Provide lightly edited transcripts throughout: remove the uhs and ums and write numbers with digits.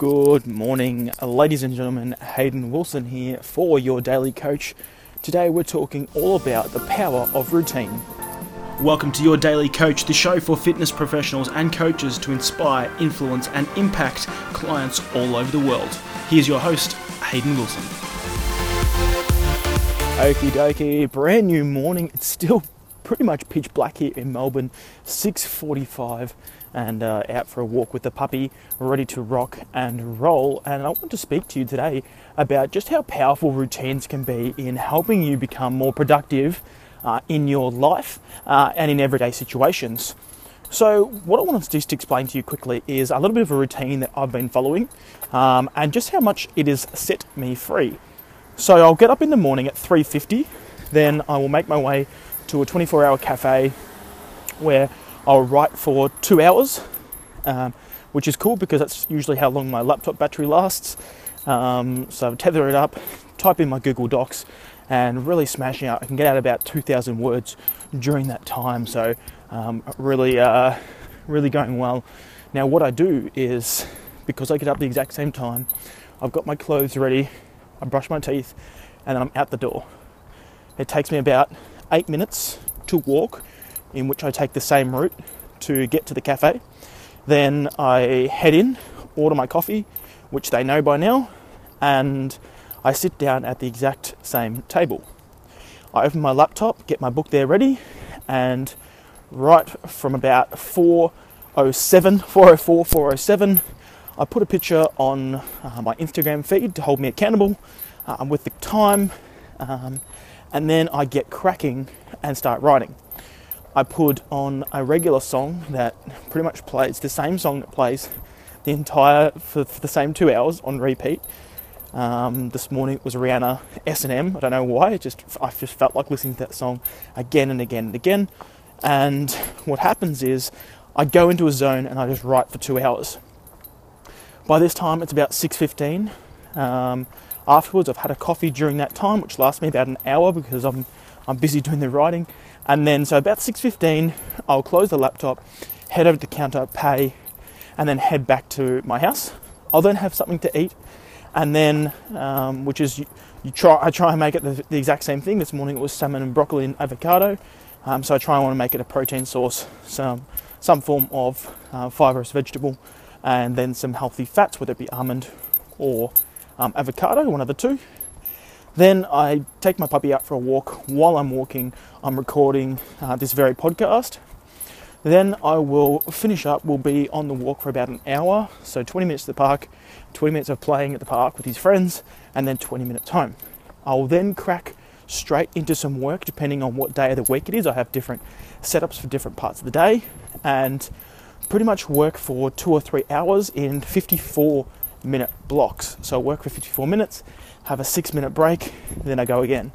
Good morning, ladies and gentlemen. Hayden Wilson here for Your Daily Coach. Today we're talking all about the power of routine. Welcome to Your Daily Coach, the show for fitness professionals and coaches to inspire, influence and impact clients all over the world. Here's your host, Hayden Wilson. Okie dokie, brand new morning. It's still pretty much pitch black here in Melbourne, 6:45, and out for a walk with the puppy, ready to rock and roll. And I want to speak to you today about just how powerful routines can be in helping you become more productive in your life and in everyday situations. So what I want to just explain to you quickly is a little bit of a routine that I've been following and just how much it has set me free. So I'll get up in the morning at 3:50, then I will make my way to a 24-hour cafe where I'll write for 2 hours, which is cool because that's usually how long my laptop battery lasts. So I tether it up, type in my Google Docs, and really smashing out. I can get out about 2,000 words during that time, so really going well. Now what I do is, because I get up the exact same time, I've got my clothes ready, I brush my teeth, and then I'm out the door. It takes me about 8 minutes to walk, in which I take the same route to get to the cafe. Then I head in, order my coffee, which they know by now, and I sit down at the exact same table. I open my laptop, get my book there ready, and right from about 4:07, I put a picture on my Instagram feed to hold me accountable with the time, and then I get cracking and start writing. I put on a regular song that pretty much plays the same song that plays the entire for the same 2 hours on repeat. This morning it was Rihanna, S and M. I don't know why. I just felt like listening to that song again and again and again. And what happens is I go into a zone and I just write for 2 hours. By this time it's about 6:15. Afterwards, I've had a coffee during that time, which lasts me about an hour because I'm busy doing the writing. And then, so about 6:15, I'll close the laptop, head over to the counter, pay, and then head back to my house. I'll then have something to eat, and then, which is I try and make it the exact same thing. This morning it was salmon and broccoli and avocado, so I try and want to make it a protein source, some form of fibrous vegetable, and then some healthy fats, whether it be almond or avocado, one of the two. Then I take my puppy out for a walk. While I'm walking, I'm recording this very podcast. Then I will finish up. We'll be on the walk for about an hour, so 20 minutes to the park, 20 minutes of playing at the park with his friends, and then 20 minutes home. I will then crack straight into some work, depending on what day of the week it is. I have different setups for different parts of the day, and pretty much work for 2 or 3 hours in 54-minute blocks. So I work for 54 minutes, have a 6-minute break, then I go again.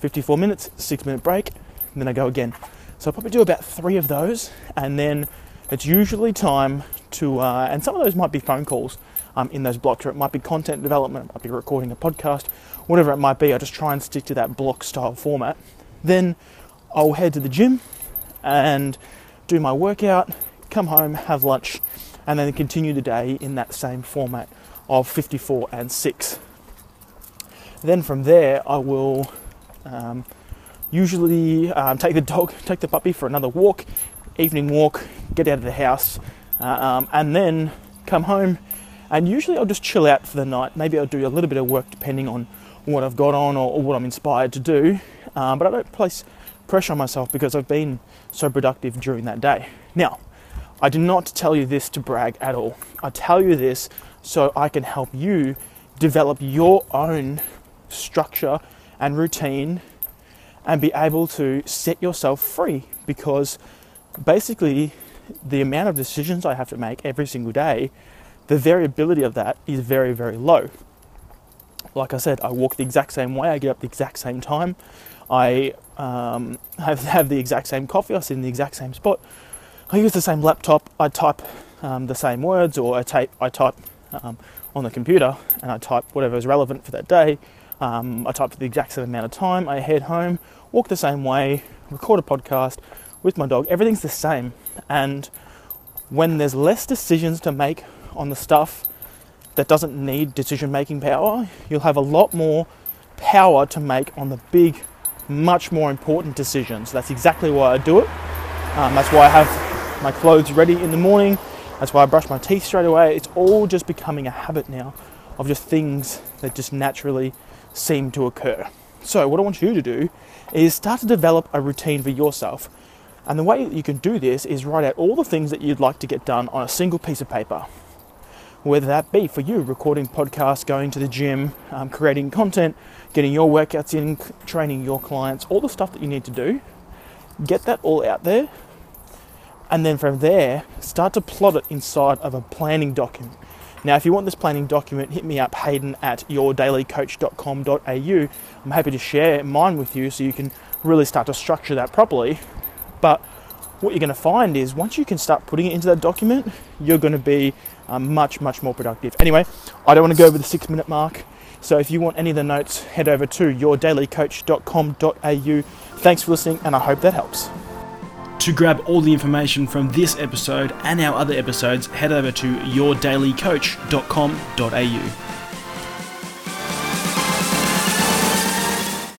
54 minutes, 6-minute break, then I go again. So I probably do about 3 of those, and then it's usually time to, and some of those might be phone calls in those blocks, or it might be content development, it might be recording a podcast, whatever it might be. I just try and stick to that block style format. Then I'll head to the gym and do my workout, come home, have lunch, and then continue the day in that same format of 54 and 6. Then from there, I will usually take the dog, take the puppy for another walk, evening walk, get out of the house, and then come home. And usually I'll just chill out for the night. Maybe I'll do a little bit of work depending on what I've got on or what I'm inspired to do. But I don't place pressure on myself because I've been so productive during that day. Now, I do not tell you this to brag at all. I tell you this so I can help you develop your own structure and routine and be able to set yourself free, because basically the amount of decisions I have to make every single day, the variability of that is very, very low. Like I said, I walk the exact same way, I get up the exact same time, I have the exact same coffee, I sit in the exact same spot, I use the same laptop, I type the same words, or I type on the computer and I type whatever is relevant for that day. I type for the exact same amount of time, I head home, walk the same way, record a podcast with my dog, everything's the same. And when there's less decisions to make on the stuff that doesn't need decision-making power. You'll have a lot more power to make on the big, much more important decisions. That's exactly why I do it. That's why I have my clothes ready in the morning. That's why I brush my teeth straight away. It's all just becoming a habit now of just things that just naturally seem to occur. So what I want you to do is start to develop a routine for yourself. And the way that you can do this is write out all the things that you'd like to get done on a single piece of paper. Whether that be for you, recording podcasts, going to the gym, creating content, getting your workouts in, training your clients, all the stuff that you need to do, get that all out there. And then from there, start to plot it inside of a planning document. Now, if you want this planning document, hit me up, Hayden at yourdailycoach.com.au. I'm happy to share mine with you so you can really start to structure that properly. But what you're going to find is once you can start putting it into that document, you're going to be much more productive. Anyway, I don't want to go over the 6-minute mark. So if you want any of the notes, head over to yourdailycoach.com.au. Thanks for listening, and I hope that helps. To grab all the information from this episode and our other episodes, head over to yourdailycoach.com.au.